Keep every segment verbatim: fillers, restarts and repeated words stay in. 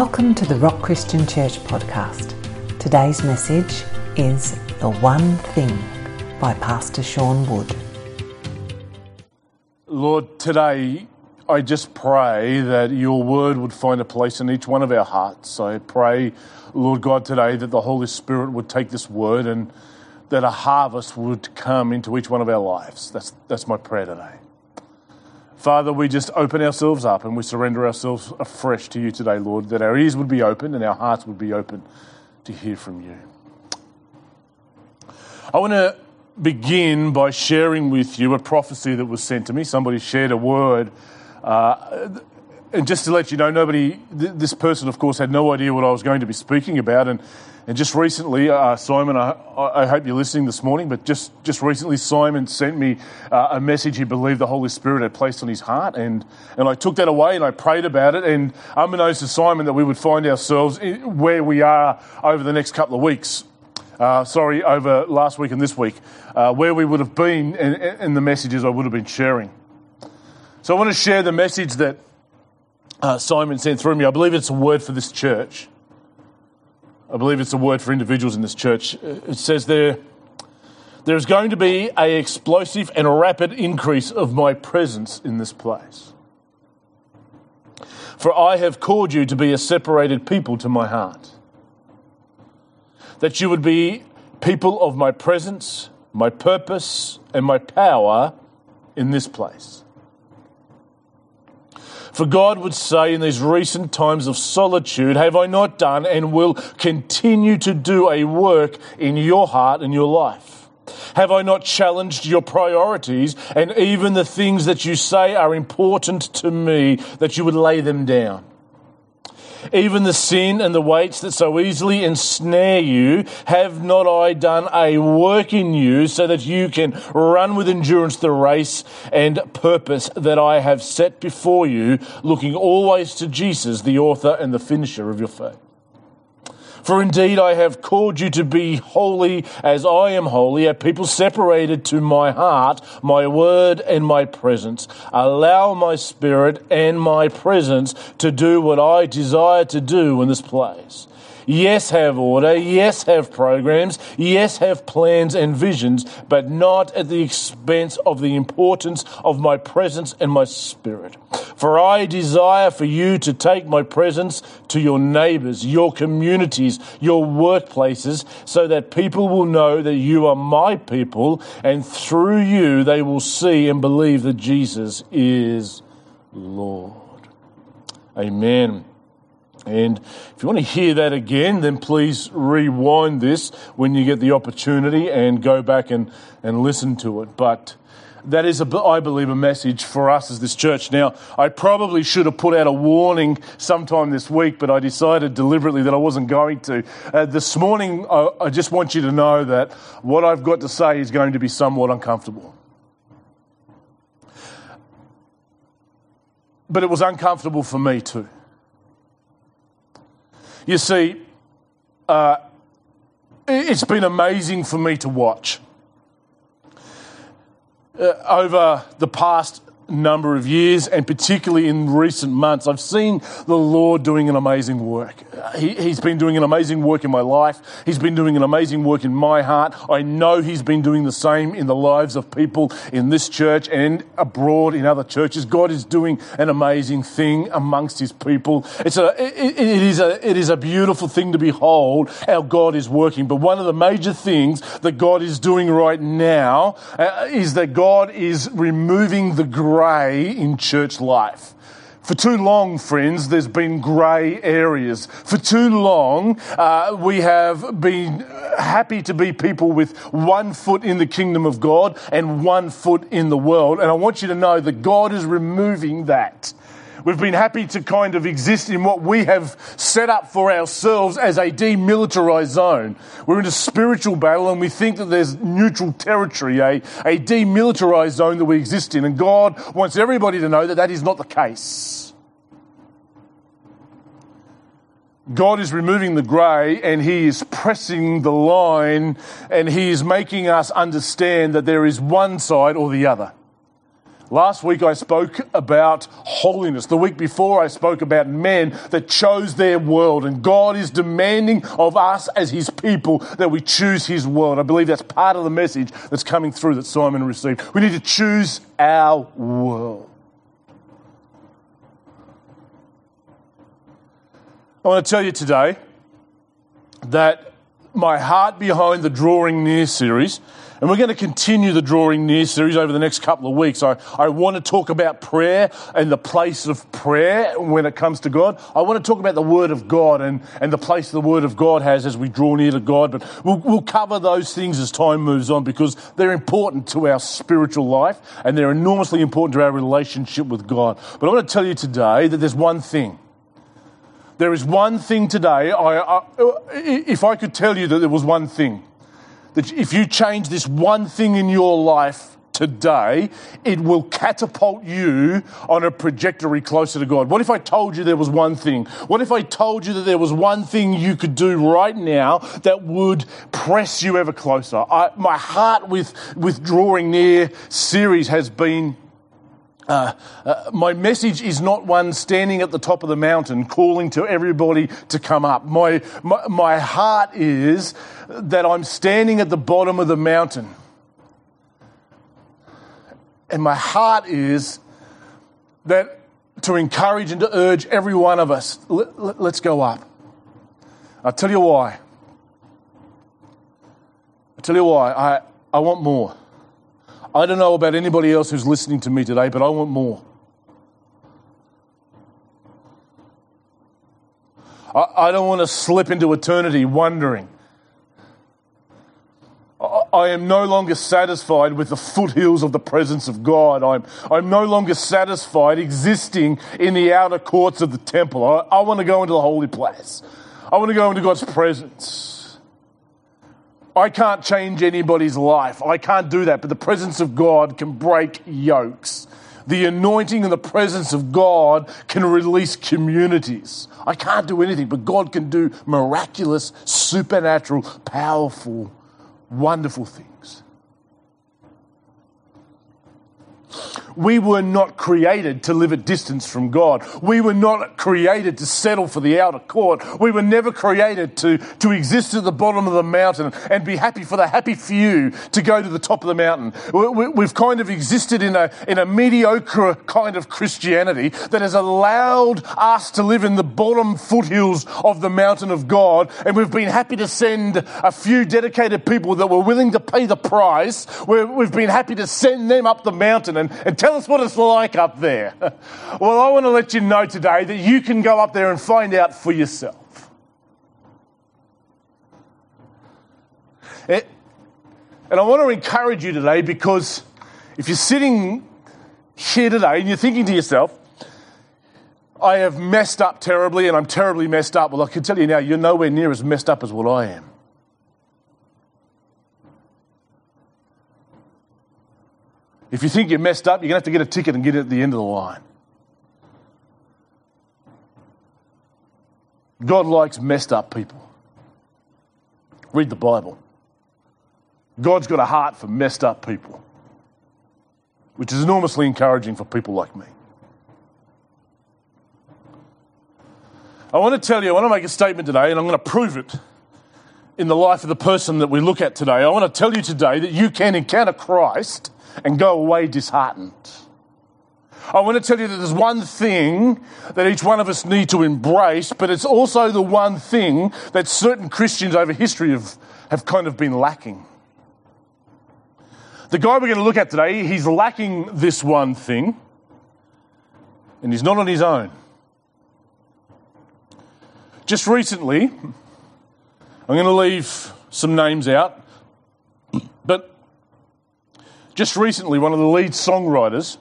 Welcome to the Rock Christian Church podcast. Today's message is The One Thing by Pastor Sean Wood. Lord, today I just pray that your word would find a place in each one of our hearts. I pray, Lord God, today that the Holy Spirit would take this word and that a harvest would come into each one of our lives. That's that's my prayer today. Father, we just open ourselves up and we surrender ourselves afresh to you today, Lord, that our ears would be open and our hearts would be open to hear from you. I want to begin by sharing with you a prophecy that was sent to me. Somebody shared a word. Uh, and just to let you know, nobody, th- this person, of course, had no idea what I was going to be speaking about. And, and just recently, uh, Simon, I, I hope you're listening this morning, but just, just recently, Simon sent me uh, a message he believed the Holy Spirit had placed on his heart. And, and I took that away and I prayed about it. And unbeknownst to Simon, that we would find ourselves in, where we are over the next couple of weeks. Uh, sorry, over last week and this week, uh, where we would have been and, and the messages I would have been sharing. So I want to share the message that uh, Simon sent through me. I believe it's a word for this church. I believe it's a word for individuals in this church. It says there, there's going to be a explosive and a rapid increase of my presence in this place. For I have called you to be a separated people to my heart. That you would be people of my presence, my purpose, and my power in this place. For God would say in these recent times of solitude, have I not done and will continue to do a work in your heart and your life? Have I not challenged your priorities and even the things that you say are important to me, that you would lay them down? Even the sin and the weights that so easily ensnare you, have not I done a work in you so that you can run with endurance the race and purpose that I have set before you, looking always to Jesus, the author and the finisher of your faith? For indeed I have called you to be holy as I am holy, a people separated to my heart, my word and my presence. Allow my spirit and my presence to do what I desire to do in this place. Yes, have order. Yes, have programs. Yes, have plans and visions, but not at the expense of the importance of my presence and my spirit. For I desire for you to take my presence to your neighbors, your communities, your workplaces, so that people will know that you are my people, and through you they will see and believe that Jesus is Lord. Amen. And if you want to hear that again, then please rewind this when you get the opportunity and go back and, and listen to it. But that is, a, I believe, a message for us as this church. Now, I probably should have put out a warning sometime this week, but I decided deliberately that I wasn't going to. Uh, this morning, I, I just want you to know that what I've got to say is going to be somewhat uncomfortable. But it was uncomfortable for me too. You see, uh, it's been amazing for me to watch. Uh, over the past number of years, and particularly in recent months, I've seen the Lord doing an amazing work. Uh, he, he's been doing an amazing work in my life. He's been doing an amazing work in my heart. I know he's been doing the same in the lives of people in this church and abroad in other churches. God is doing an amazing thing amongst his people. It's a, it, it is a, it is a beautiful thing to behold how God is working. But one of the major things that God is doing right now uh, is that God is removing the grave grey in church life. For too long, friends, there's been grey areas. For too long, uh, we have been happy to be people with one foot in the kingdom of God and one foot in the world. And I want you to know that God is removing that. We've been happy to kind of exist in what we have set up for ourselves as a demilitarized zone. We're in a spiritual battle and we think that there's neutral territory, a, a demilitarized zone that we exist in. And God wants everybody to know that that is not the case. God is removing the grey and he is pressing the line and he is making us understand that there is one side or the other. Last week I spoke about holiness. The week before I spoke about men that chose their world, and God is demanding of us as his people that we choose his world. I believe that's part of the message that's coming through that Simon received. We need to choose our world. I want to tell you today that my heart behind the Drawing Near series, and we're going to continue the Drawing Near series over the next couple of weeks. I, I want to talk about prayer and the place of prayer when it comes to God. I want to talk about the Word of God and, and the place the Word of God has as we draw near to God. But we'll, we'll cover those things as time moves on because they're important to our spiritual life and they're enormously important to our relationship with God. But I want to tell you today that there's one thing. There is one thing today. I, I, if I could tell you that there was one thing, that if you change this one thing in your life today, it will catapult you on a trajectory closer to God. What if I told you there was one thing? What if I told you that there was one thing you could do right now that would press you ever closer? I, my heart with, with Drawing Near series has been... Uh, uh, my message is not one standing at the top of the mountain calling to everybody to come up. My, my my heart is that I'm standing at the bottom of the mountain. And my heart is that to encourage and to urge every one of us, let, let, let's go up. I'll tell you why. I'll tell you why. I, I want more. I don't know about anybody else who's listening to me today, but I want more. I, I don't want to slip into eternity wondering. I, I am no longer satisfied with the foothills of the presence of God. I'm, I'm no longer satisfied existing in the outer courts of the temple. I, I want to go into the holy place. I want to go into God's presence. I can't change anybody's life. I can't do that. But the presence of God can break yokes. The anointing and the presence of God can release communities. I can't do anything, but God can do miraculous, supernatural, powerful, wonderful things. We were not created to live at distance from God. We were not created to settle for the outer court. We were never created to, to exist at the bottom of the mountain and be happy for the happy few to go to the top of the mountain. We, we, we've kind of existed in a, in a mediocre kind of Christianity that has allowed us to live in the bottom foothills of the mountain of God, and we've been happy to send a few dedicated people that were willing to pay the price. We're, we've been happy to send them up the mountain and, and tell us what it's like up there. Well, I want to let you know today that you can go up there and find out for yourself. And I want to encourage you today, because if you're sitting here today and you're thinking to yourself, I have messed up terribly and I'm terribly messed up. Well, I can tell you now, you're nowhere near as messed up as what I am. If you think you're messed up, you're going to have to get a ticket and get it at the end of the line. God likes messed up people. Read the Bible. God's got a heart for messed up people, which is enormously encouraging for people like me. I want to tell you, I want to make a statement today, and I'm going to prove it in the life of the person that we look at today. I want to tell you today that you can encounter Christ and go away disheartened. I want to tell you that there's one thing that each one of us need to embrace, but it's also the one thing that certain Christians over history have, have kind of been lacking. The guy we're going to look at today, he's lacking this one thing, and he's not on his own. Just recently, I'm going to leave some names out, but just recently, one of the lead songwriters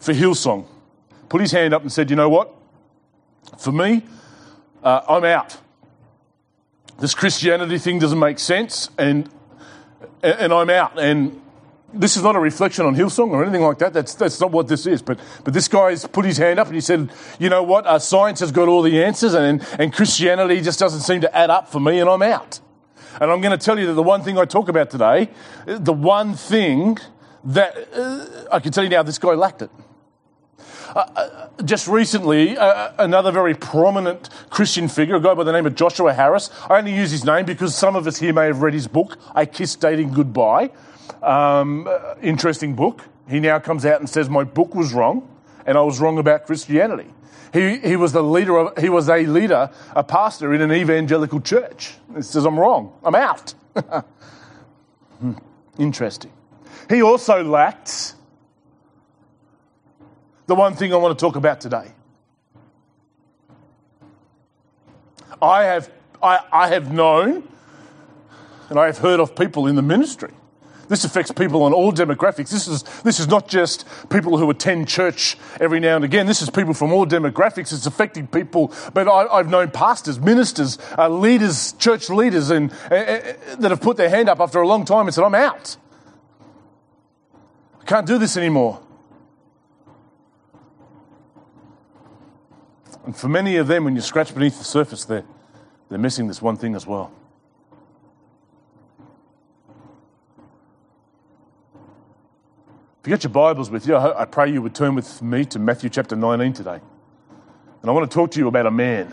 for Hillsong put his hand up and said, you know what, for me, uh, I'm out. This Christianity thing doesn't make sense, and and I'm out. And this is not a reflection on Hillsong or anything like that. That's that's not what this is. But but this guy's put his hand up and he said, you know what, uh, science has got all the answers, and, and Christianity just doesn't seem to add up for me, and I'm out. And I'm going to tell you that the one thing I talk about today, the one thing that uh, I can tell you now, this guy lacked it. Uh, just recently, uh, another very prominent Christian figure, a guy by the name of Joshua Harris. I only use his name because some of us here may have read his book, I Kissed Dating Goodbye. Um, uh, interesting book. He now comes out and says, my book was wrong, and I was wrong about Christianity. He he was the leader of he was a leader, a pastor in an evangelical church. He says, I'm wrong. I'm out. hmm. Interesting. He also lacked the one thing I want to talk about today. I have I, I have known and I have heard of people in the ministry. This affects people on all demographics. This is this is not just people who attend church every now and again. This is people from all demographics. It's affecting people. But I, I've known pastors, ministers, uh, leaders, church leaders, and uh, uh, that have put their hand up after a long time and said, "I'm out. I can't do this anymore." And for many of them, when you scratch beneath the surface, they're they're missing this one thing as well. If you got your Bibles with you, I pray you would turn with me to Matthew chapter nineteen today. And I want to talk to you about a man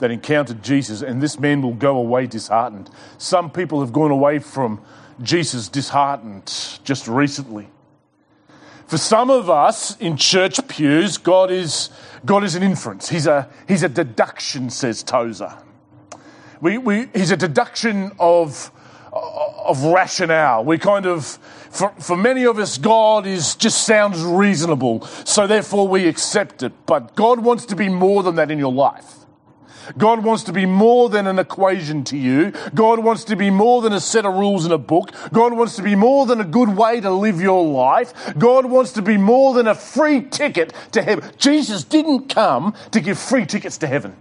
that encountered Jesus, and this man will go away disheartened. Some people have gone away from Jesus disheartened just recently. For some of us in church pews, God is God is an inference. He's a he's a deduction, says Tozer. We we he's a deduction of of rationale. We kind of, for, for many of us, God is just sounds reasonable, so therefore we accept it. But God wants to be more than that in your life. God wants to be more than an equation to you. God wants to be more than a set of rules in a book. God wants to be more than a good way to live your life. God wants to be more than a free ticket to heaven. Jesus didn't come to give free tickets to heaven.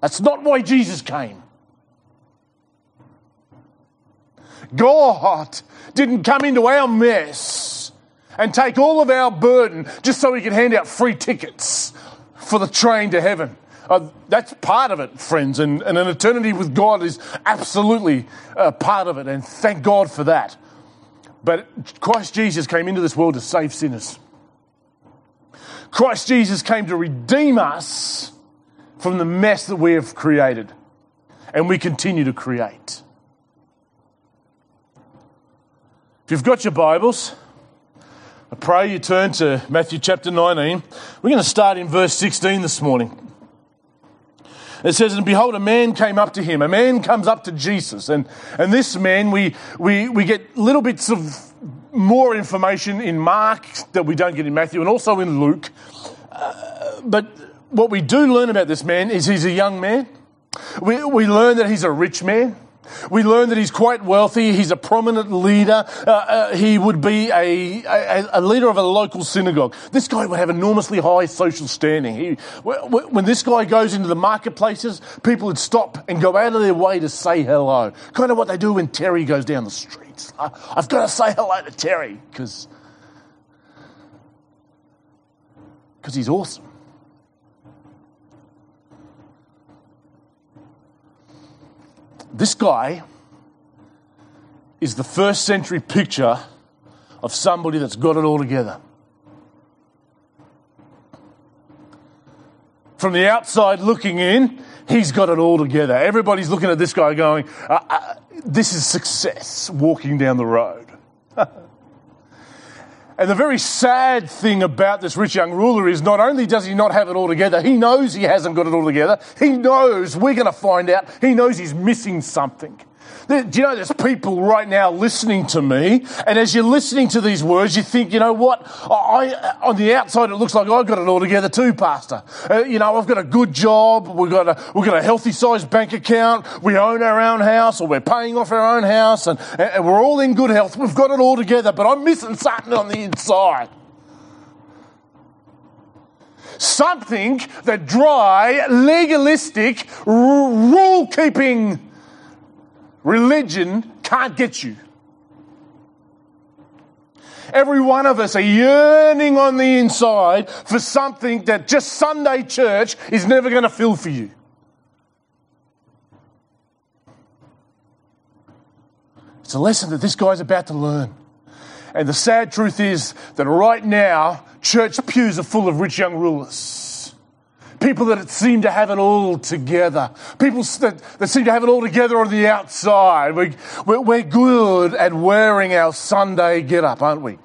That's not why Jesus came. God didn't come into our mess and take all of our burden just so he could hand out free tickets for the train to heaven. Uh, that's part of it, friends, and, and an eternity with God is absolutely uh, part of it, and thank God for that. But Christ Jesus came into this world to save sinners. Christ Jesus came to redeem us from the mess that we have created and we continue to create. If you've got your Bibles, I pray you turn to Matthew chapter nineteen. We're going to start in verse sixteen this morning. It says, and behold, a man came up to him. A man comes up to Jesus. And, and this man, we, we, we get little bits of more information in Mark that we don't get in Matthew and also in Luke. Uh, but what we do learn about this man is he's a young man. We, we learn that he's a rich man. We learn that he's quite wealthy. He's a prominent leader. Uh, uh, he would be a, a, a leader of a local synagogue. This guy would have enormously high social standing. He, when this guy goes into the marketplaces, people would stop and go out of their way to say hello. Kind of what they do when Terry goes down the streets. I, I've got to say hello to Terry because because he's awesome. This guy is the first century picture of somebody that's got it all together. From the outside looking in, he's got it all together. Everybody's looking at this guy going, uh, uh, this is success walking down the road. And the very sad thing about this rich young ruler is not only does he not have it all together, he knows he hasn't got it all together. He knows, we're going to find out, he knows he's missing something. Do you know there's people right now listening to me, and as you're listening to these words, you think, you know what, I, on the outside it looks like I've got it all together too, Pastor. Uh, you know, I've got a good job, we've got a, we've got a healthy-sized bank account, we own our own house, or we're paying off our own house, and, and we're all in good health, we've got it all together, but I'm missing something on the inside. Something that dry, legalistic, r- rule-keeping religion can't get you. Every one of us are yearning on the inside for something that just Sunday church is never going to fill for you. It's a lesson that this guy's about to learn. And the sad truth is that right now, church pews are full of rich young rulers. People that seem to have it all together. People that, that seem to have it all together on the outside. We, we're, we're good at wearing our Sunday get-up, aren't we?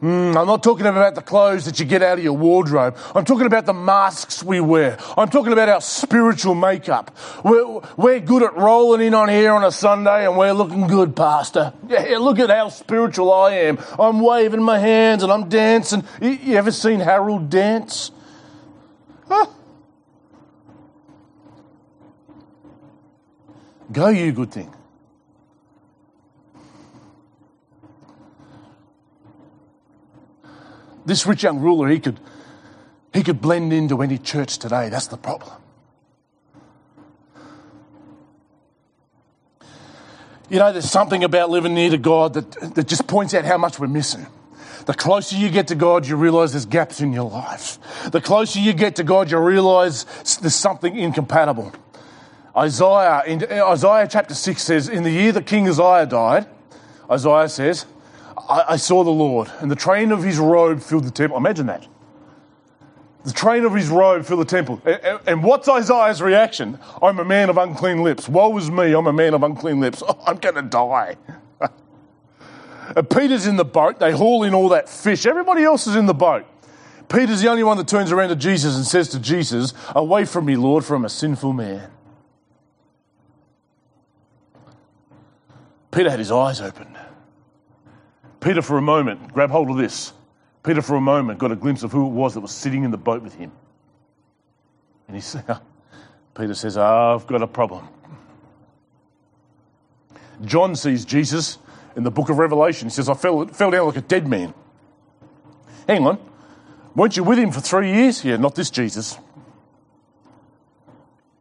Mm, I'm not talking about the clothes that you get out of your wardrobe. I'm talking about the masks we wear. I'm talking about our spiritual makeup. We're, we're good at rolling in on here on a Sunday and we're looking good, Pastor. Yeah, look at how spiritual I am. I'm waving my hands and I'm dancing. You, you ever seen Harold dance? Huh? Go you, good thing. This rich young ruler, he could he could blend into any church today. That's the problem. You know, there's something about living near to God that, that just points out how much we're missing. The closer you get to God, you realise there's gaps in your life. The closer you get to God, you realise there's something incompatible. Isaiah, in Isaiah chapter six says, in the year that King Uzziah died, Isaiah says, I saw the Lord, and the train of his robe filled the temple. Imagine that. The train of his robe filled the temple. And what's Isaiah's reaction? I'm a man of unclean lips. Woe is me, I'm a man of unclean lips. Oh, I'm going to die. And Peter's in the boat. They haul in all that fish. Everybody else is in the boat. Peter's the only one that turns around to Jesus and says to Jesus, away from me, Lord, for I'm a sinful man. Peter had his eyes open. Peter, for a moment, grab hold of this. Peter, for a moment, got a glimpse of who it was that was sitting in the boat with him. And he said, Peter says, oh, I've got a problem. John sees Jesus in the book of Revelation. He says, I fell, fell down like a dead man. Hang on. Weren't you with him for three years? Yeah, not this Jesus.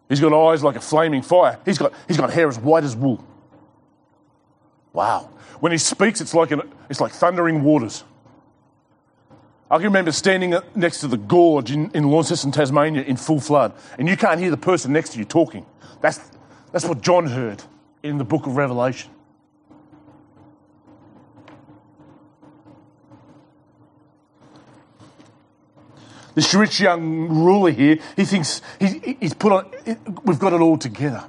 He's got eyes like a flaming fire. He's got, he's got hair as white as wool. Wow. When he speaks, it's like an, it's like thundering waters. I can remember standing next to the gorge in, in Launceston, Tasmania, in full flood, and you can't hear the person next to you talking. That's, that's what John heard in the book of Revelation. This rich young ruler here, he thinks he, he's put on, we've got it all together.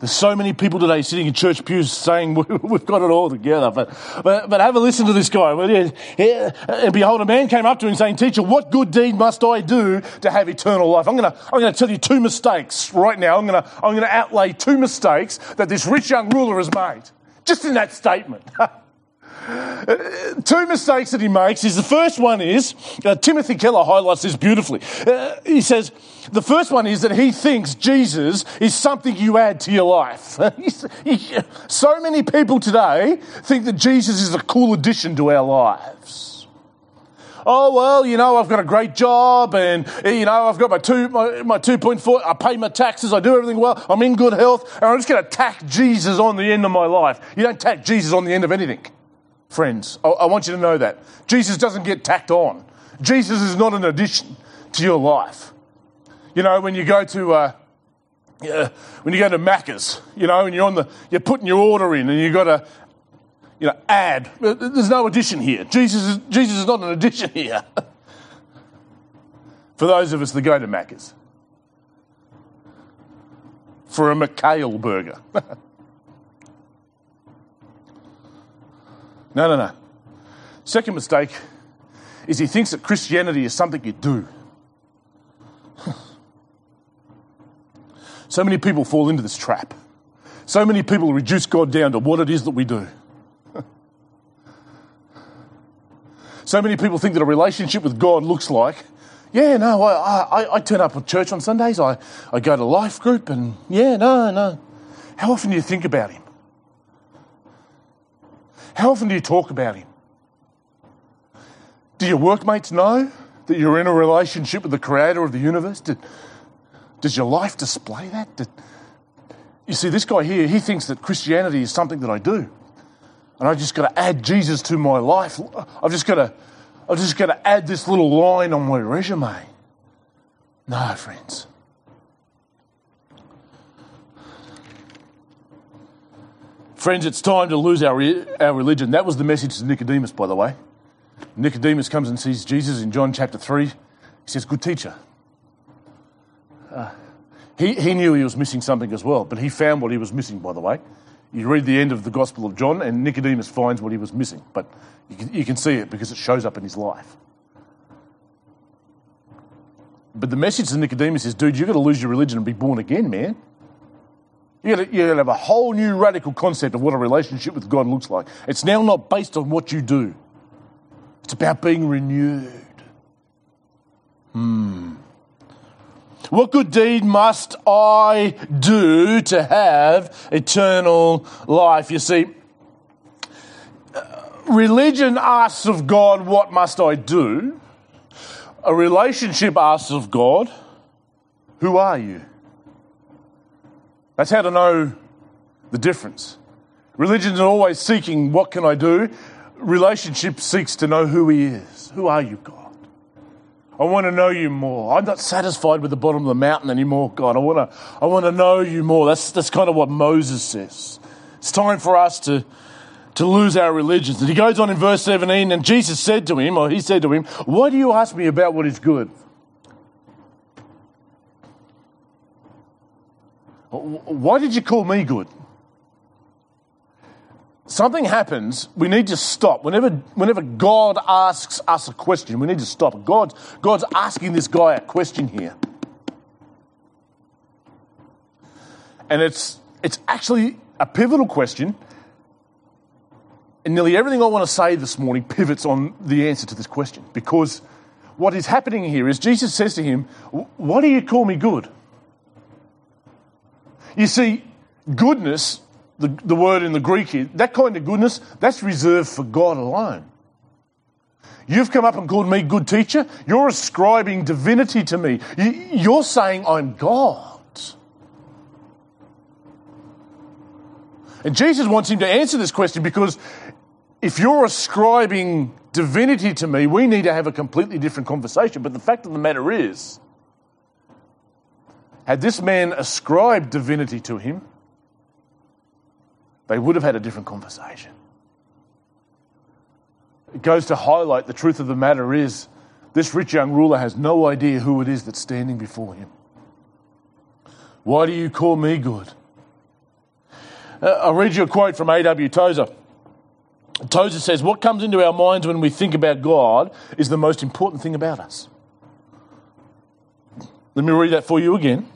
There's so many people today sitting in church pews saying we've got it all together. But, but, but have a listen to this guy. And behold, a man came up to him saying, Teacher, what good deed must I do to have eternal life? I'm going to I'm going to tell you two mistakes right now. I'm going to I'm going to outlay two mistakes that this rich young ruler has made. Just in that statement. Two mistakes that he makes is the first one is, uh, Timothy Keller highlights this beautifully. Uh, he says, the first one is that he thinks Jesus is something you add to your life. So many people today think that Jesus is a cool addition to our lives. Oh, well, you know, I've got a great job and, you know, I've got my two, my, my two point four, I pay my taxes, I do everything well, I'm in good health, and I'm just going to tack Jesus on the end of my life. You don't tack Jesus on the end of anything. Friends, I want you to know that. Jesus doesn't get tacked on. Jesus is not an addition to your life. You know, when you go to uh, uh, when you go to Macca's, you know, and you're on the you're putting your order in, and you got to, you know, add. There's no addition here. Jesus is, Jesus is not an addition here. For those of us that go to Macca's, for a McHale burger. No, no, no. Second mistake is he thinks that Christianity is something you do. So many people fall into this trap. So many people reduce God down to what it is that we do. So many people think that a relationship with God looks like, yeah, no, I, I, I turn up at church on Sundays, I, I go to life group, and yeah, no, no. How often do you think about him? How often do you talk about him? Do your workmates know that you're in a relationship with the creator of the universe? Did, does your life display that? Did, you see, this guy here, he thinks that Christianity is something that I do. And I've just got to add Jesus to my life. I've just got to, I've just got to add this little line on my resume. No, friends. Friends, it's time to lose our our religion. That was the message to Nicodemus, by the way. Nicodemus comes and sees Jesus in John chapter three. He says, good teacher. Uh, he, he knew he was missing something as well, but he found what he was missing, by the way. You read the end of the Gospel of John and Nicodemus finds what he was missing, but you can, you can see it because it shows up in his life. But the message to Nicodemus is, dude, you've got to lose your religion and be born again, man. You're going to have a whole new radical concept of what a relationship with God looks like. It's now not based on what you do. It's about being renewed. Hmm. What good deed must I do to have eternal life? You see, religion asks of God, what must I do? A relationship asks of God, who are you? That's how to know the difference. Religion is always seeking, what can I do? Relationship seeks to know who he is. Who are you, God? I want to know you more. I'm not satisfied with the bottom of the mountain anymore, God. I want to, I want to know you more. That's that's kind of what Moses says. It's time for us to, to lose our religions. And he goes on in verse seventeen, and Jesus said to him, or he said to him, why do you ask me about what is good? Why did you call me good? Something happens. We need to stop. Whenever whenever God asks us a question, we need to stop. God, God's asking this guy a question here. And it's it's actually a pivotal question. And nearly everything I want to say this morning pivots on the answer to this question. Because what is happening here is Jesus says to him, why do you call me good? You see, goodness, the, the word in the Greek here, that kind of goodness, that's reserved for God alone. You've come up and called me good teacher. You're ascribing divinity to me. You, you're saying I'm God. And Jesus wants him to answer this question because if you're ascribing divinity to me, we need to have a completely different conversation. But the fact of the matter is, had this man ascribed divinity to him, they would have had a different conversation. It goes to highlight the truth of the matter is this rich young ruler has no idea who it is that's standing before him. Why do you call me good? Uh, I'll read you a quote from A W Tozer. Tozer says, what comes into our minds when we think about God is the most important thing about us. Let me read that for you again.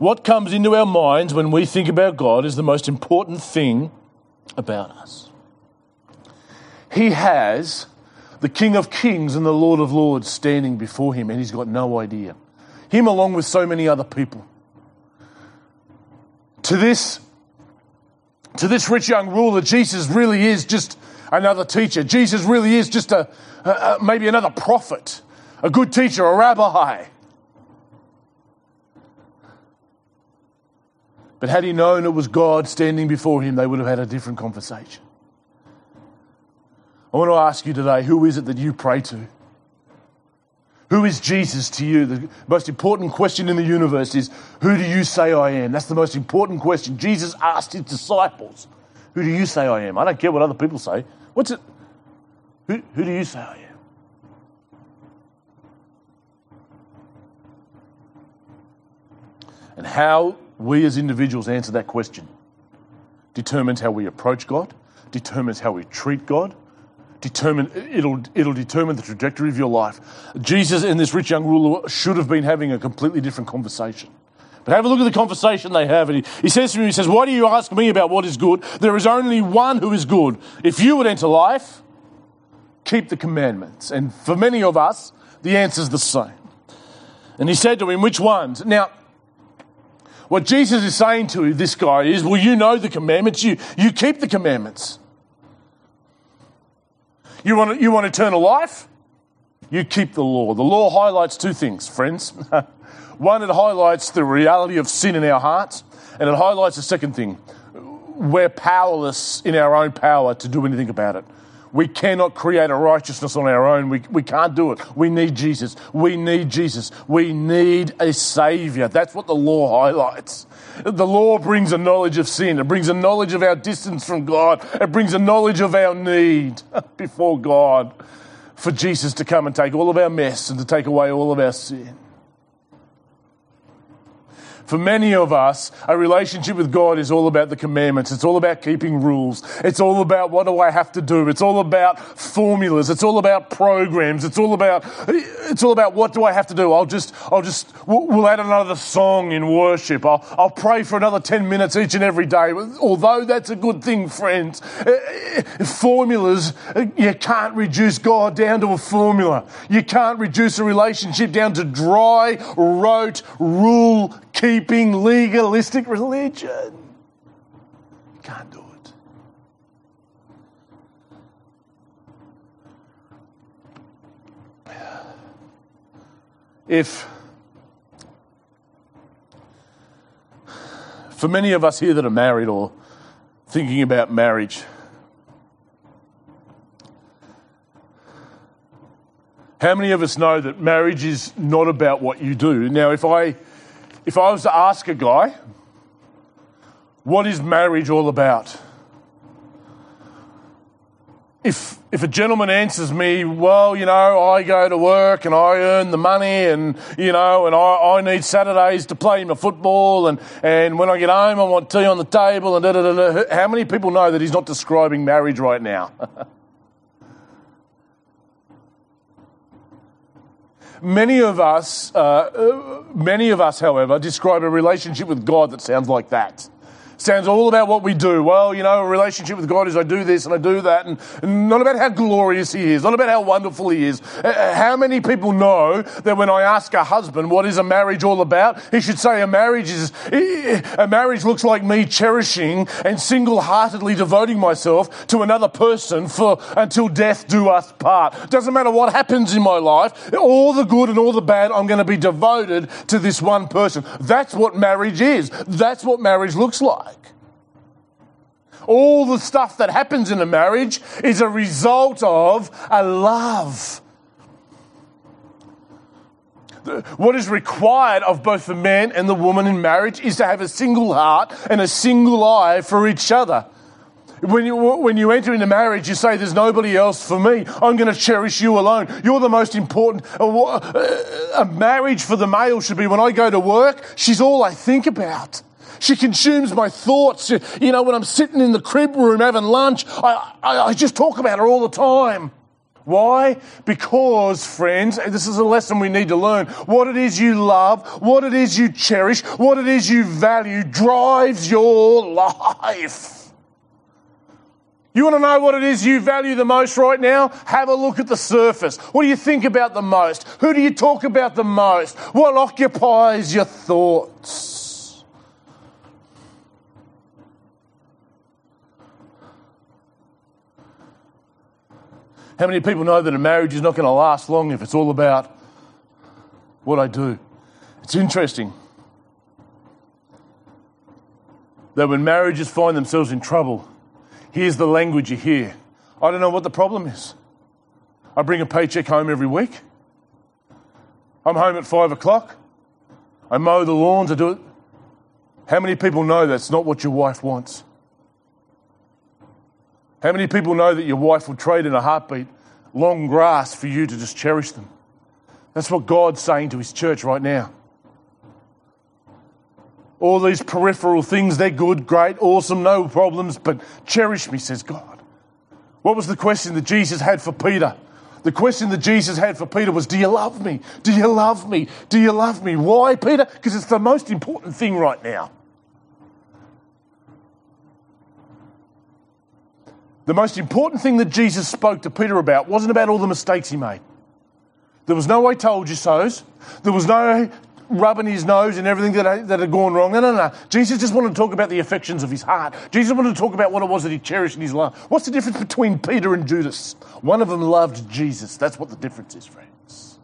What comes into our minds when we think about God is the most important thing about us. He has the King of Kings and the Lord of Lords standing before him, and he's got no idea. Him along with so many other people. To this, to this rich young ruler, Jesus really is just another teacher. Jesus really is just a, a, a maybe another prophet. A good teacher, a rabbi. But had he known it was God standing before him, they would have had a different conversation. I want to ask you today, who is it that you pray to? Who is Jesus to you? The most important question in the universe is, who do you say I am? That's the most important question. Jesus asked his disciples, who do you say I am? I don't care what other people say. What's it? Who, who do you say I am? And how we as individuals answer that question determines how we approach God, determines how we treat God, determine, it'll, it'll determine the trajectory of your life. Jesus and this rich young ruler should have been having a completely different conversation. But have a look at the conversation they have. And he, he says to him, he says, why do you ask me about what is good? There is only one who is good. If you would enter life, keep the commandments. And for many of us, the answer is the same. And he said to him, which ones? Now, what Jesus is saying to this guy is, well, you know the commandments. You, you keep the commandments. You want, you want eternal life? You keep the law. The law highlights two things, friends. One, it highlights the reality of sin in our hearts. And it highlights the second thing. We're powerless in our own power to do anything about it. We cannot create a righteousness on our own. We, we can't do it. We need Jesus. We need Jesus. We need a Saviour. That's what the law highlights. The law brings a knowledge of sin. It brings a knowledge of our distance from God. It brings a knowledge of our need before God for Jesus to come and take all of our mess and to take away all of our sin. For many of us, a relationship with God is all about the commandments. It's all about keeping rules. It's all about what do I have to do. It's all about formulas. It's all about programs. It's all about it's all about what do I have to do. I'll just I'll just we'll add another song in worship. I'll I'll pray for another ten minutes each and every day. Although that's a good thing, friends, formulas, you can't reduce God down to a formula. You can't reduce a relationship down to dry, rote, rule keeping legalistic religion. Can't do it. If, for many of us here that are married or thinking about marriage, how many of us know that marriage is not about what you do? Now, if I If I was to ask a guy, what is marriage all about? If if a gentleman answers me, well, you know, I go to work and I earn the money and, you know, and I, I need Saturdays to play my football and, and when I get home I want tea on the table and da-da-da-da. How many people know that he's not describing marriage right now? Many of us, uh, many of us, however, describe a relationship with God that sounds like that. Sounds all about what we do. Well, you know, a relationship with God is I do this and I do that, and, and not about how glorious He is, not about how wonderful He is. Uh, how many people know that when I ask a husband what is a marriage all about, he should say a marriage is a marriage looks like me cherishing and single-heartedly devoting myself to another person for until death do us part. Doesn't matter what happens in my life, all the good and all the bad, I'm going to be devoted to this one person. That's what marriage is. That's what marriage looks like. All the stuff that happens in a marriage is a result of a love. What is required of both the man and the woman in marriage is to have a single heart and a single eye for each other. When you, when you enter into marriage, you say, there's nobody else for me. I'm going to cherish you alone. You're the most important. A marriage for the male should be, when I go to work, she's all I think about. She consumes my thoughts. You know, when I'm sitting in the crib room having lunch, I, I, I just talk about her all the time. Why? Because, friends, this is a lesson we need to learn. What it is you love, what it is you cherish, what it is you value drives your life. You want to know what it is you value the most right now? Have a look at the surface. What do you think about the most? Who do you talk about the most? What occupies your thoughts? How many people know that a marriage is not going to last long if it's all about what I do? It's interesting that when marriages find themselves in trouble, here's the language you hear. I don't know what the problem is. I bring a paycheck home every week. I'm home at five o'clock. I mow the lawns. I do it. How many people know that's not what your wife wants? How many people know that your wife will trade in a heartbeat long grass for you to just cherish them? That's what God's saying to His church right now. All these peripheral things, they're good, great, awesome, no problems, but cherish me, says God. What was the question that Jesus had for Peter? The question that Jesus had for Peter was, do you love me? Do you love me? Do you love me? Why, Peter? Because it's the most important thing right now. The most important thing that Jesus spoke to Peter about wasn't about all the mistakes he made. There was no I told you so's. There was no rubbing his nose and everything that, that had gone wrong. No, no, no. Jesus just wanted to talk about the affections of his heart. Jesus wanted to talk about what it was that he cherished in his life. What's the difference between Peter and Judas? One of them loved Jesus. That's what the difference is, friends.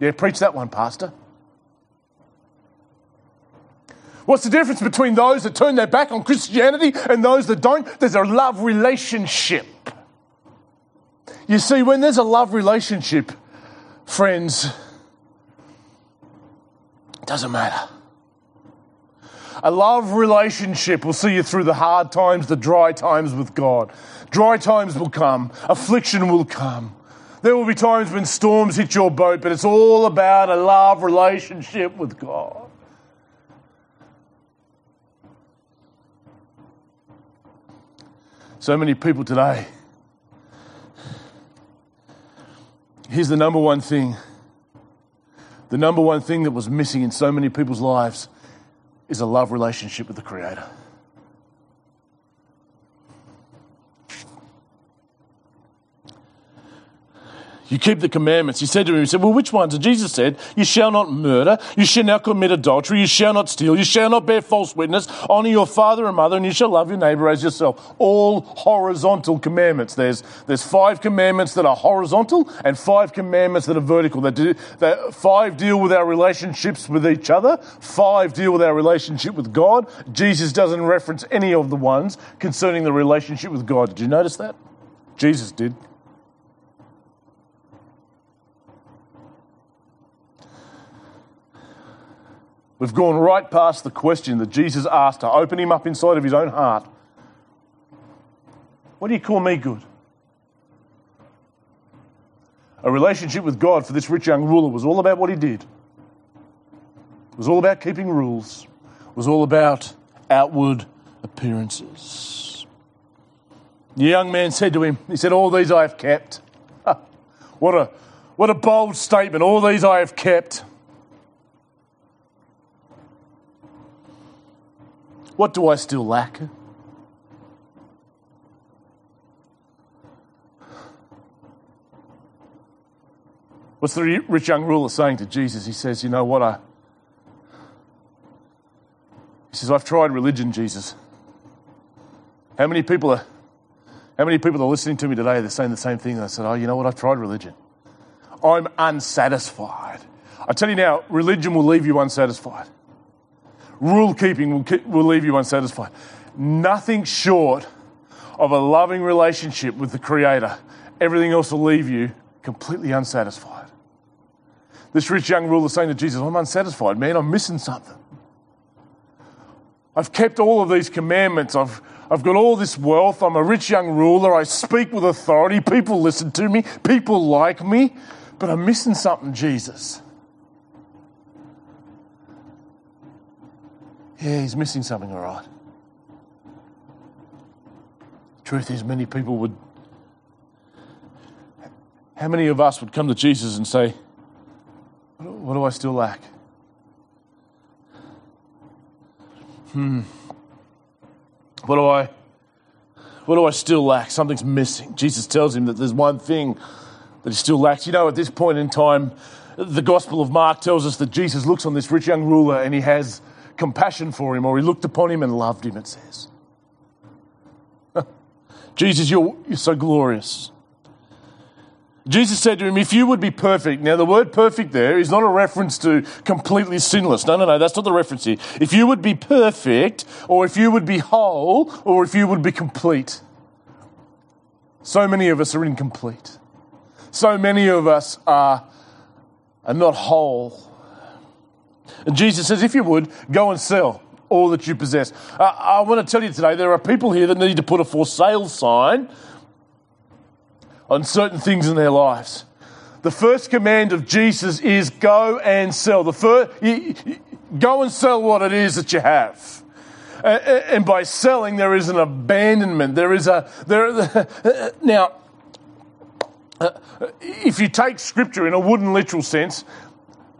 Yeah, preach that one, Pastor. What's the difference between those that turn their back on Christianity and those that don't? There's a love relationship. You see, when there's a love relationship, friends, it doesn't matter. A love relationship will see you through the hard times, the dry times with God. Dry times will come. Affliction will come. There will be times when storms hit your boat, but it's all about a love relationship with God. So many people today, here's the number one thing. The number one thing that was missing in so many people's lives is a love relationship with the Creator. You keep the commandments. He said to him, he said, well, which ones? And Jesus said, you shall not murder, you shall not commit adultery, you shall not steal, you shall not bear false witness, honour your father and mother, and you shall love your neighbour as yourself. All horizontal commandments. There's there's five commandments that are horizontal and five commandments that are vertical. That do, that five deal with our relationships with each other, five deal with our relationship with God. Jesus doesn't reference any of the ones concerning the relationship with God. Did you notice that? Jesus did. We've gone right past the question that Jesus asked to open him up inside of his own heart. What do you call me good? A relationship with God for this rich young ruler was all about what he did. It was all about keeping rules. It was all about outward appearances. The young man said to him, he said, all these I have kept. What a, what a bold statement. All these I have kept. What do I still lack? What's the rich young ruler saying to Jesus? He says, you know what? I... He says, I've tried religion, Jesus. How many people are how many people are listening to me today? They're saying the same thing. They said, oh, you know what? I've tried religion. I'm unsatisfied. I tell you now, religion will leave you unsatisfied. Rule keeping will, keep, will leave you unsatisfied. Nothing short of a loving relationship with the Creator, everything else will leave you completely unsatisfied. This rich young ruler is saying to Jesus, I'm unsatisfied, man, I'm missing something. I've kept all of these commandments. I've, I've got all this wealth. I'm a rich young ruler. I speak with authority. People listen to me. People like me. But I'm missing something, Jesus. Yeah, he's missing something, all right. Truth is, many people would... How many of us would come to Jesus and say, what do I still lack? Hmm. What do I... What do I still lack? Something's missing. Jesus tells him that there's one thing that he still lacks. You know, at this point in time, the Gospel of Mark tells us that Jesus looks on this rich young ruler and he has compassion for him, or he looked upon him and loved him, it says. Jesus, you're, you're so glorious. Jesus said to him, if you would be perfect. Now, the word perfect there is not a reference to completely sinless. No, no, no, that's not the reference here. If you would be perfect, or if you would be whole, or if you would be complete. So many of us are incomplete. So many of us are, are not whole. And Jesus says, if you would, go and sell all that you possess. Uh, I want to tell you today, there are people here that need to put a for sale sign on certain things in their lives. The first command of Jesus is go and sell. The first, you, you, go and sell what it is that you have. Uh, and by selling, there is an abandonment. There is a... there. Now, uh, if you take Scripture in a wooden literal sense,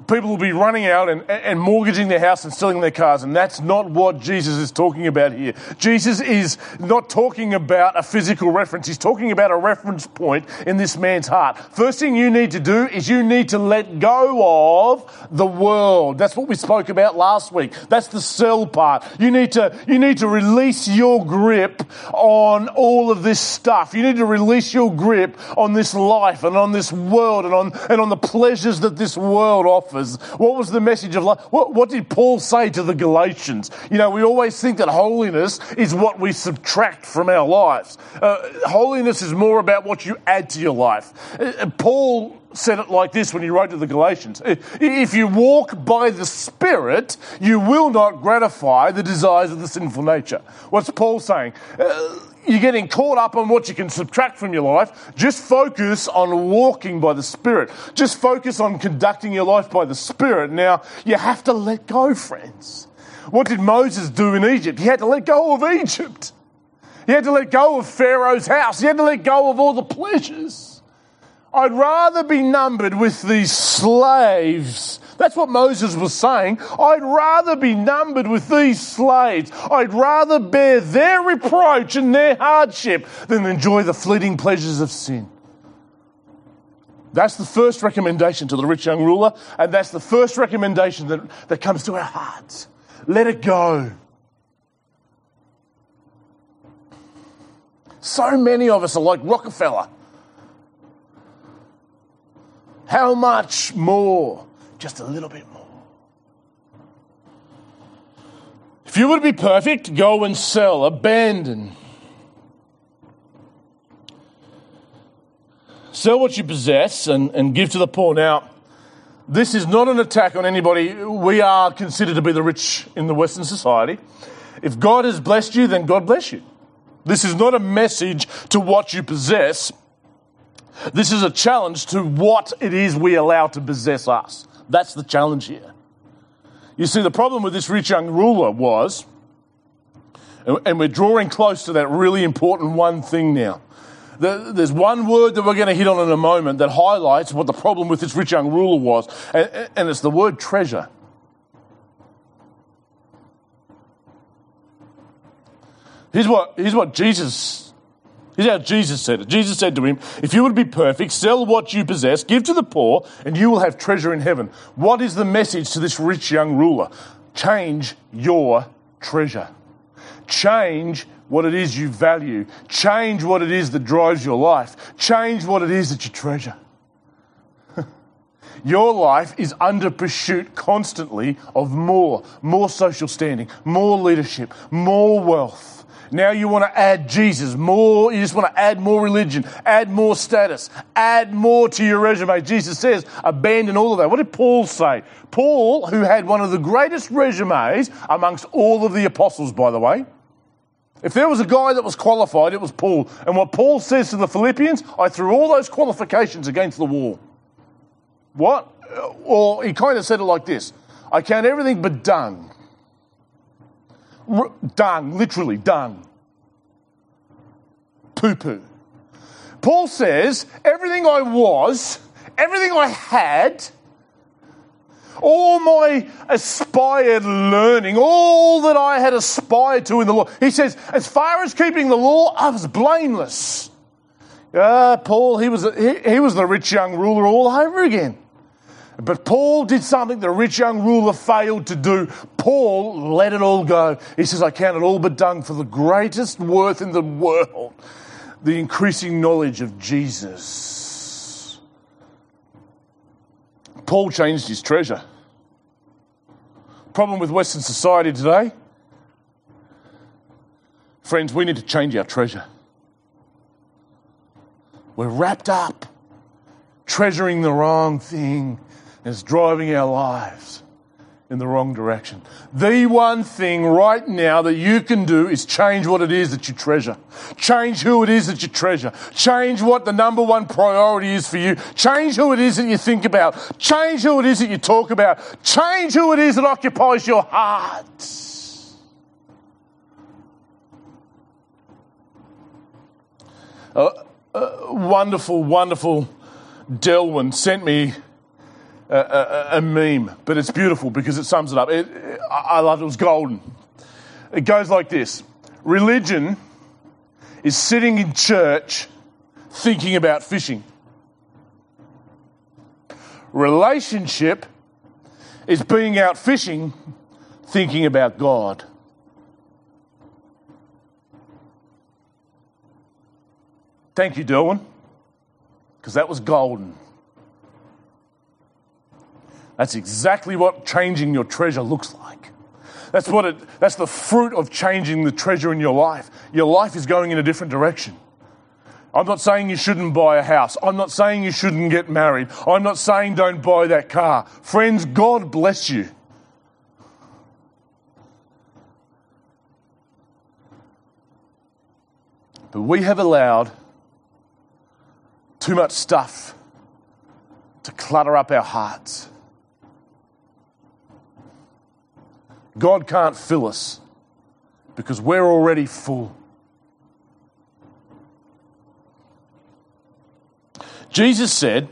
people will be running out and, and mortgaging their house and selling their cars, and that's not what Jesus is talking about here. Jesus is not talking about a physical reference. He's talking about a reference point in this man's heart. First thing you need to do is you need to let go of the world. That's what we spoke about last week. That's the sell part. You need to, you need to release your grip on all of this stuff. You need to release your grip on this life and on this world and on, and on the pleasures that this world offers. is, what was the message of life? What, what did Paul say to the Galatians? You know, we always think that holiness is what we subtract from our lives. Uh, holiness is more about what you add to your life. Uh, Paul said it like this when he wrote to the Galatians. If you walk by the Spirit, you will not gratify the desires of the sinful nature. What's Paul saying? Uh, you're getting caught up on what you can subtract from your life. Just focus on walking by the Spirit. Just focus on conducting your life by the Spirit. Now, you have to let go, friends. What did Moses do in Egypt? He had to let go of Egypt. He had to let go of Pharaoh's house. He had to let go of all the pleasures. I'd rather be numbered with these slaves. That's what Moses was saying. I'd rather be numbered with these slaves. I'd rather bear their reproach and their hardship than enjoy the fleeting pleasures of sin. That's the first recommendation to the rich young ruler, and that's the first recommendation that, that comes to our hearts. Let it go. So many of us are like Rockefeller. How much more? Just a little bit more. If you would be perfect, go and sell, abandon. Sell what you possess and, and give to the poor. Now, this is not an attack on anybody. We are considered to be the rich in the Western society. If God has blessed you, then God bless you. This is not a message to what you possess. This is a challenge to what it is we allow to possess us. That's the challenge here. You see, the problem with this rich young ruler was, and we're drawing close to that really important one thing now. There's one word that we're going to hit on in a moment that highlights what the problem with this rich young ruler was, and it's the word treasure. Here's what, here's what Jesus Here's how Jesus said it. Jesus said to him, if you would be perfect, sell what you possess, give to the poor, and you will have treasure in heaven. What is the message to this rich young ruler? Change your treasure. Change what it is you value. Change what it is that drives your life. Change what it is that you treasure. Your life is under pursuit constantly of more, more social standing, more leadership, more wealth. Now you want to add Jesus, more, you just want to add more religion, add more status, add more to your resume. Jesus says, abandon all of that. What did Paul say? Paul, who had one of the greatest resumes amongst all of the apostles, by the way. If there was a guy that was qualified, it was Paul. And what Paul says to the Philippians, I threw all those qualifications against the wall. What? Or he kind of said it like this, I count everything but dung. Dung, literally dung. Poo-poo. Paul says, everything I was, everything I had, all my aspired learning, all that I had aspired to in the law. He says, as far as keeping the law, I was blameless. Ah, Paul, he was, he, he was the rich young ruler all over again. But Paul did something the rich young ruler failed to do. Paul let it all go. He says, I count it all but dung for the greatest worth in the world, the increasing knowledge of Jesus. Paul changed his treasure. Problem with Western society today? Friends, we need to change our treasure. We're wrapped up treasuring the wrong thing. Is driving our lives in the wrong direction. The one thing right now that you can do is change what it is that you treasure. Change who it is that you treasure. Change what the number one priority is for you. Change who it is that you think about. Change who it is that you talk about. Change who it is that occupies your heart. A, a wonderful, wonderful Delwyn sent me A, a, a meme, but it's beautiful because it sums it up. It, it, I loved it. It was golden. It goes like this. Religion is sitting in church thinking about fishing. Relationship is being out fishing thinking about God. Thank you, Derwin, because that was golden. That's exactly what changing your treasure looks like. That's what it, that's the fruit of changing the treasure in your life. Your life is going in a different direction. I'm not saying you shouldn't buy a house. I'm not saying you shouldn't get married. I'm not saying don't buy that car. Friends, God bless you. But we have allowed too much stuff to clutter up our hearts. God can't fill us because we're already full. Jesus said,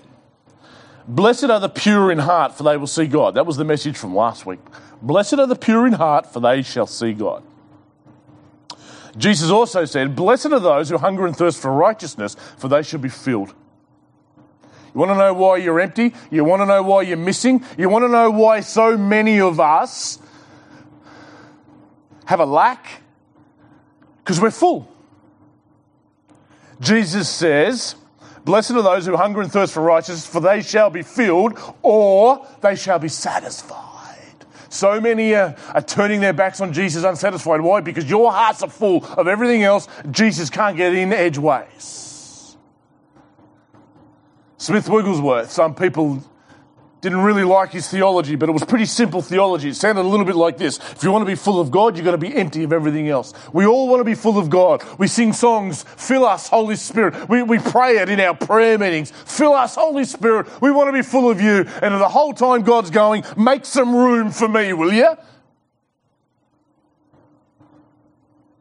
"Blessed are the pure in heart, for they will see God." That was the message from last week. Blessed are the pure in heart, for they shall see God. Jesus also said, "Blessed are those who hunger and thirst for righteousness, for they shall be filled." You want to know why you're empty? You want to know why you're missing? You want to know why so many of us have a lack? Because we're full. Jesus says, "Blessed are those who hunger and thirst for righteousness, for they shall be filled," or they shall be satisfied. So many are, are turning their backs on Jesus unsatisfied. Why? Because your hearts are full of everything else. Jesus can't get in edgeways. Smith Wigglesworth, some people didn't really like his theology, but it was pretty simple theology. It sounded a little bit like this. If you want to be full of God, you've got to be empty of everything else. We all want to be full of God. We sing songs, "Fill us, Holy Spirit." We, we pray it in our prayer meetings. "Fill us, Holy Spirit. We want to be full of you." And the whole time God's going, "Make some room for me, will you?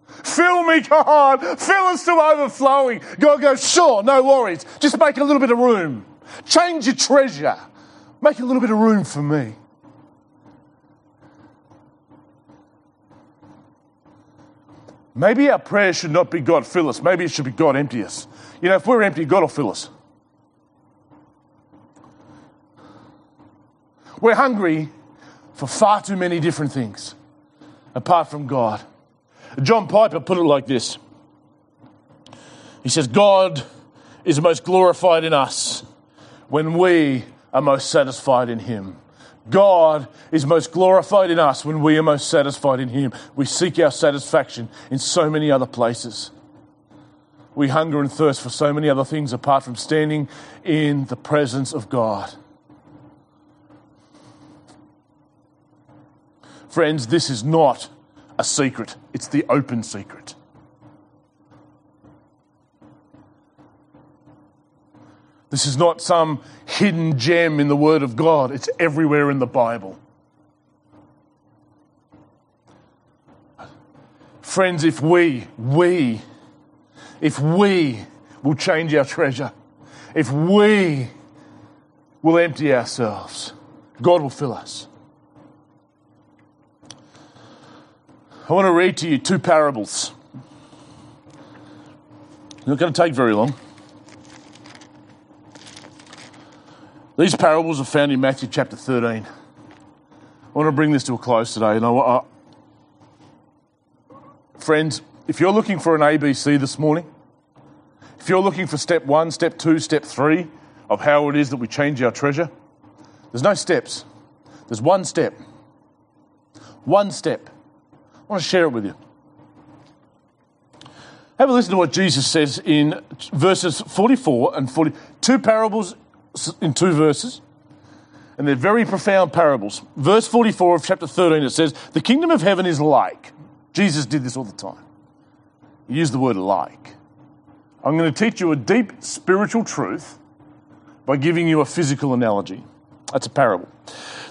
Fill me, God. Fill us to overflowing." God goes, "Sure, no worries. Just make a little bit of room. Change your treasure. Make a little bit of room for me." Maybe our prayer should not be, "God, fill us." Maybe it should be, "God, empty us." You know, if we're empty, God will fill us. We're hungry for far too many different things apart from God. John Piper put it like this. He says, "God is most glorified in us when we are most satisfied in him." God is most glorified in us when we are most satisfied in him. We seek our satisfaction in so many other places. We hunger and thirst for so many other things apart from standing in the presence of God. Friends, this is not a secret. It's the open secret. This is not some hidden gem in the Word of God. It's everywhere in the Bible. Friends, if we, we, if we will change our treasure, if we will empty ourselves, God will fill us. I want to read to you two parables. It's not going to take very long. These parables are found in Matthew chapter thirteen. I want to bring this to a close today. And I, I, friends, if you're looking for an A B C this morning, if you're looking for step one, step two, step three of how it is that we change our treasure, there's no steps. There's one step. One step. I want to share it with you. Have a listen to what Jesus says in verses forty-four and forty. Two parables in two verses, and they're very profound parables. Verse forty-four of chapter thirteen, it says, "The kingdom of heaven is like." Jesus did this all the time. He used the word "like." I'm going to teach you a deep spiritual truth by giving you a physical analogy. That's a parable.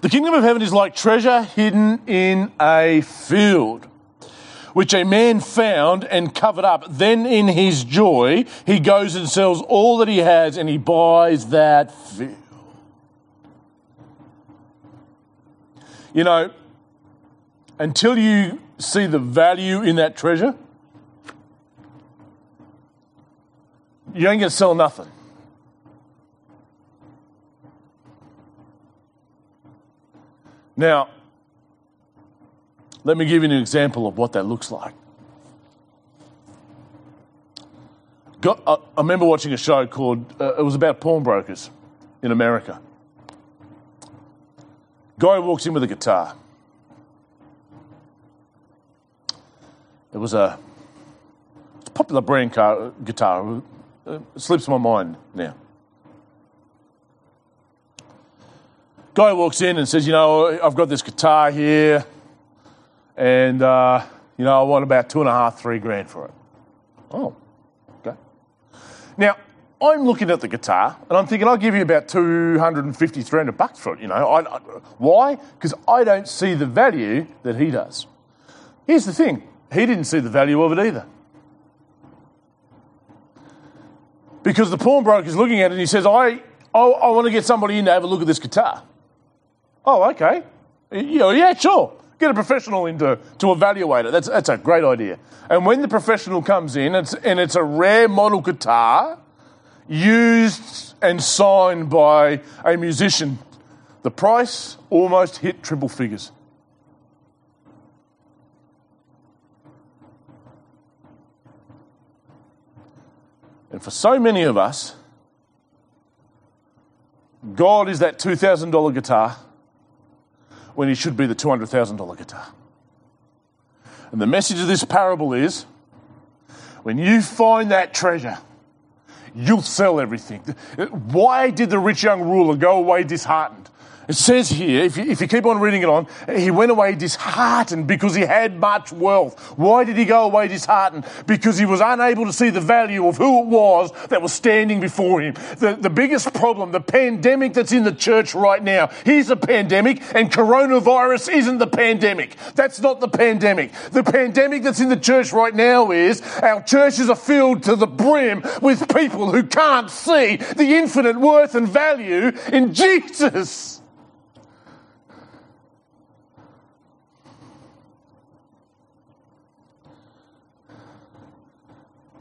"The kingdom of heaven is like treasure hidden in a field, which a man found and covered up. Then in his joy, he goes and sells all that he has and he buys that field." You know, until you see the value in that treasure, you ain't going to sell nothing. Now, let me give you an example of what that looks like. Got, I, I remember watching a show called, uh, it was about pawnbrokers in America. Guy walks in with a guitar. It was a popular brand car, guitar. It slips my mind now. Guy walks in and says, you know, I've got this guitar here, and, uh, you know, I want about two and a half, three grand for it. Oh, okay. Now, I'm looking at the guitar, and I'm thinking, I'll give you about two hundred fifty, three hundred bucks for it, you know. I, I, why? Because I don't see the value that he does. Here's the thing. He didn't see the value of it either. Because the pawnbroker's looking at it, and he says, I, I, I want to get somebody in to have a look at this guitar. Oh, okay. Yeah, yeah, sure. Get a professional in to, to evaluate it. That's that's a great idea. And when the professional comes in, it's, and it's a rare model guitar used and signed by a musician, the price almost hit triple figures. And for so many of us, God is that two thousand dollars guitar when he should be the two hundred thousand dollars guitar. And the message of this parable is, when you find that treasure, you'll sell everything. Why did the rich young ruler go away disheartened? It says here, if you, if you keep on reading it on, he went away disheartened because he had much wealth. Why did he go away disheartened? Because he was unable to see the value of who it was that was standing before him. The, the biggest problem, the pandemic that's in the church right now, here's a pandemic, and coronavirus isn't the pandemic. That's not the pandemic. The pandemic that's in the church right now is our churches are filled to the brim with people who can't see the infinite worth and value in Jesus.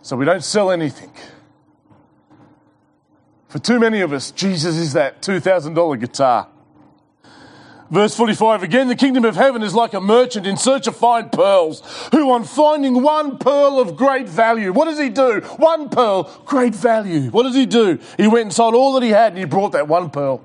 So we don't sell anything. For too many of us, Jesus is that two thousand dollars guitar. Verse forty-five, again, the kingdom of heaven is like a merchant in search of fine pearls, who on finding one pearl of great value, what does he do? One pearl, great value. What does he do? He went and sold all that he had and he brought that one pearl.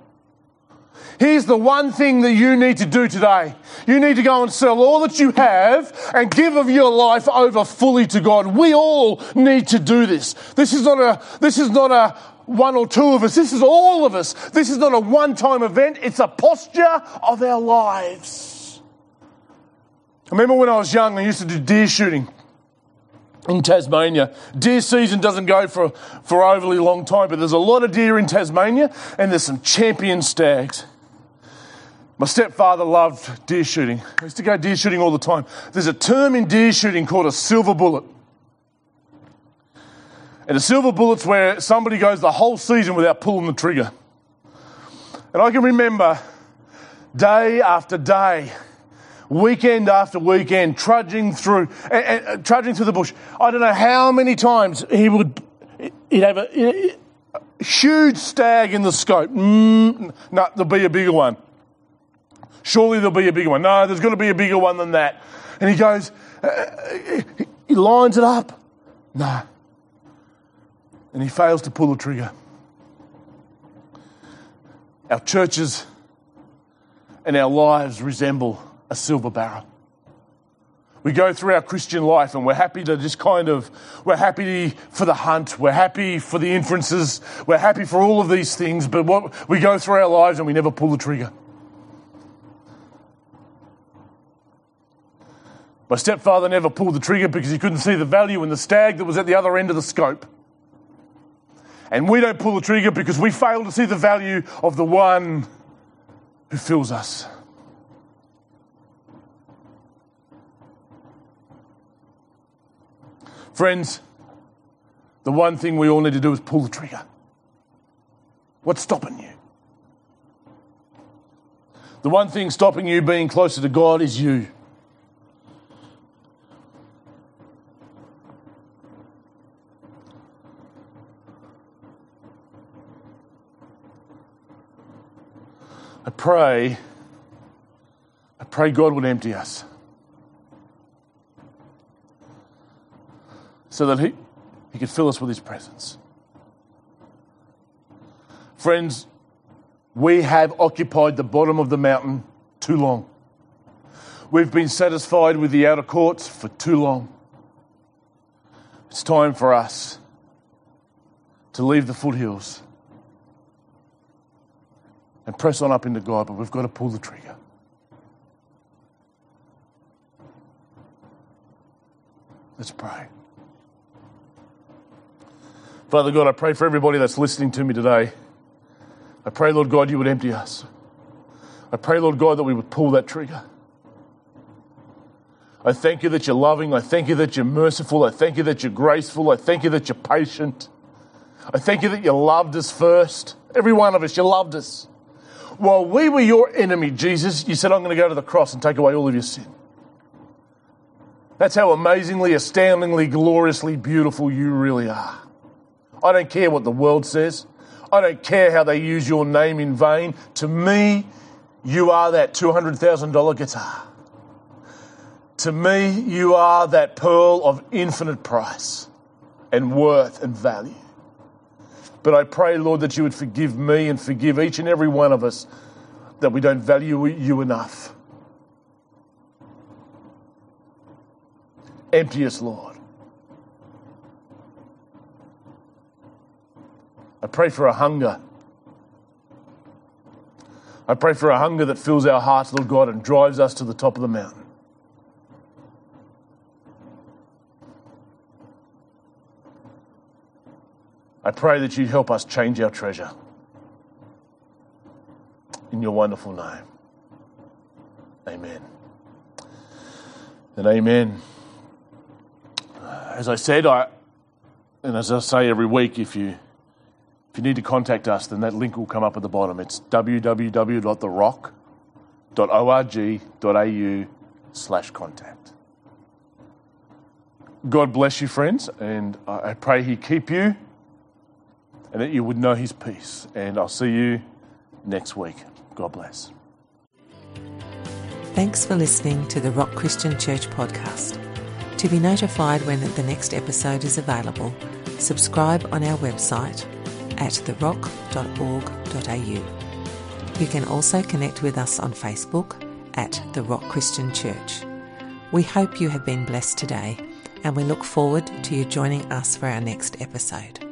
Here's the one thing that you need to do today. You need to go and sell all that you have and give of your life over fully to God. We all need to do this. This is not a, this is not a one or two of us. This is all of us. This is not a one-time event. It's a posture of our lives. I remember when I was young, I used to do deer shooting in Tasmania. Deer season doesn't go for, for overly long time, but there's a lot of deer in Tasmania and there's some champion stags. My stepfather loved deer shooting. I used to go deer shooting all the time. There's a term in deer shooting called a silver bullet. And a silver bullet's where somebody goes the whole season without pulling the trigger. And I can remember day after day, weekend after weekend, trudging through, uh, uh, trudging through the bush. I don't know how many times he would, he'd have a, a huge stag in the scope. Mm, no, there'll be a bigger one. Surely there'll be a bigger one. No, there's got to be a bigger one than that. And he goes, uh, he lines it up. No. And he fails to pull the trigger. Our churches and our lives resemble a silver barrel. We go through our Christian life and we're happy to just kind of, we're happy for the hunt, we're happy for the inferences, we're happy for all of these things, but what, we go through our lives and we never pull the trigger. My stepfather never pulled the trigger because he couldn't see the value in the stag that was at the other end of the scope. And we don't pull the trigger because we fail to see the value of the one who fills us. Friends, the one thing we all need to do is pull the trigger. What's stopping you? The one thing stopping you being closer to God is you. I pray, I pray God would empty us, so that he, he could fill us with his presence. Friends, we have occupied the bottom of the mountain too long. We've been satisfied with the outer courts for too long. It's time for us to leave the foothills and press on up into God, but we've got to pull the trigger. Let's pray. Father God, I pray for everybody that's listening to me today. I pray, Lord God, you would empty us. I pray, Lord God, that we would pull that trigger. I thank you that you're loving. I thank you that you're merciful. I thank you that you're graceful. I thank you that you're patient. I thank you that you loved us first. Every one of us, you loved us. While we were your enemy, Jesus, you said, I'm going to go to the cross and take away all of your sin. That's how amazingly, astoundingly, gloriously beautiful you really are. I don't care what the world says. I don't care how they use your name in vain. To me, you are that two hundred thousand dollars guitar. To me, you are that pearl of infinite price and worth and value. But I pray, Lord, that you would forgive me and forgive each and every one of us that we don't value you enough. Empty us, Lord. I pray for a hunger. I pray for a hunger that fills our hearts, Lord God, and drives us to the top of the mountain. I pray that you'd help us change our treasure. In your wonderful name. Amen. And amen. As I said, I and as I say every week, if you if you need to contact us, then that link will come up at the bottom. It's w w w dot the rock dot org dot a u slash contact. God bless you, friends, and I pray he keep you and that you would know his peace. And I'll see you next week. God bless. Thanks for listening to the Rock Christian Church podcast. To be notified when the next episode is available, subscribe on our website at the rock dot org dot a u. You can also connect with us on Facebook at The Rock Christian Church. We hope you have been blessed today, and we look forward to you joining us for our next episode.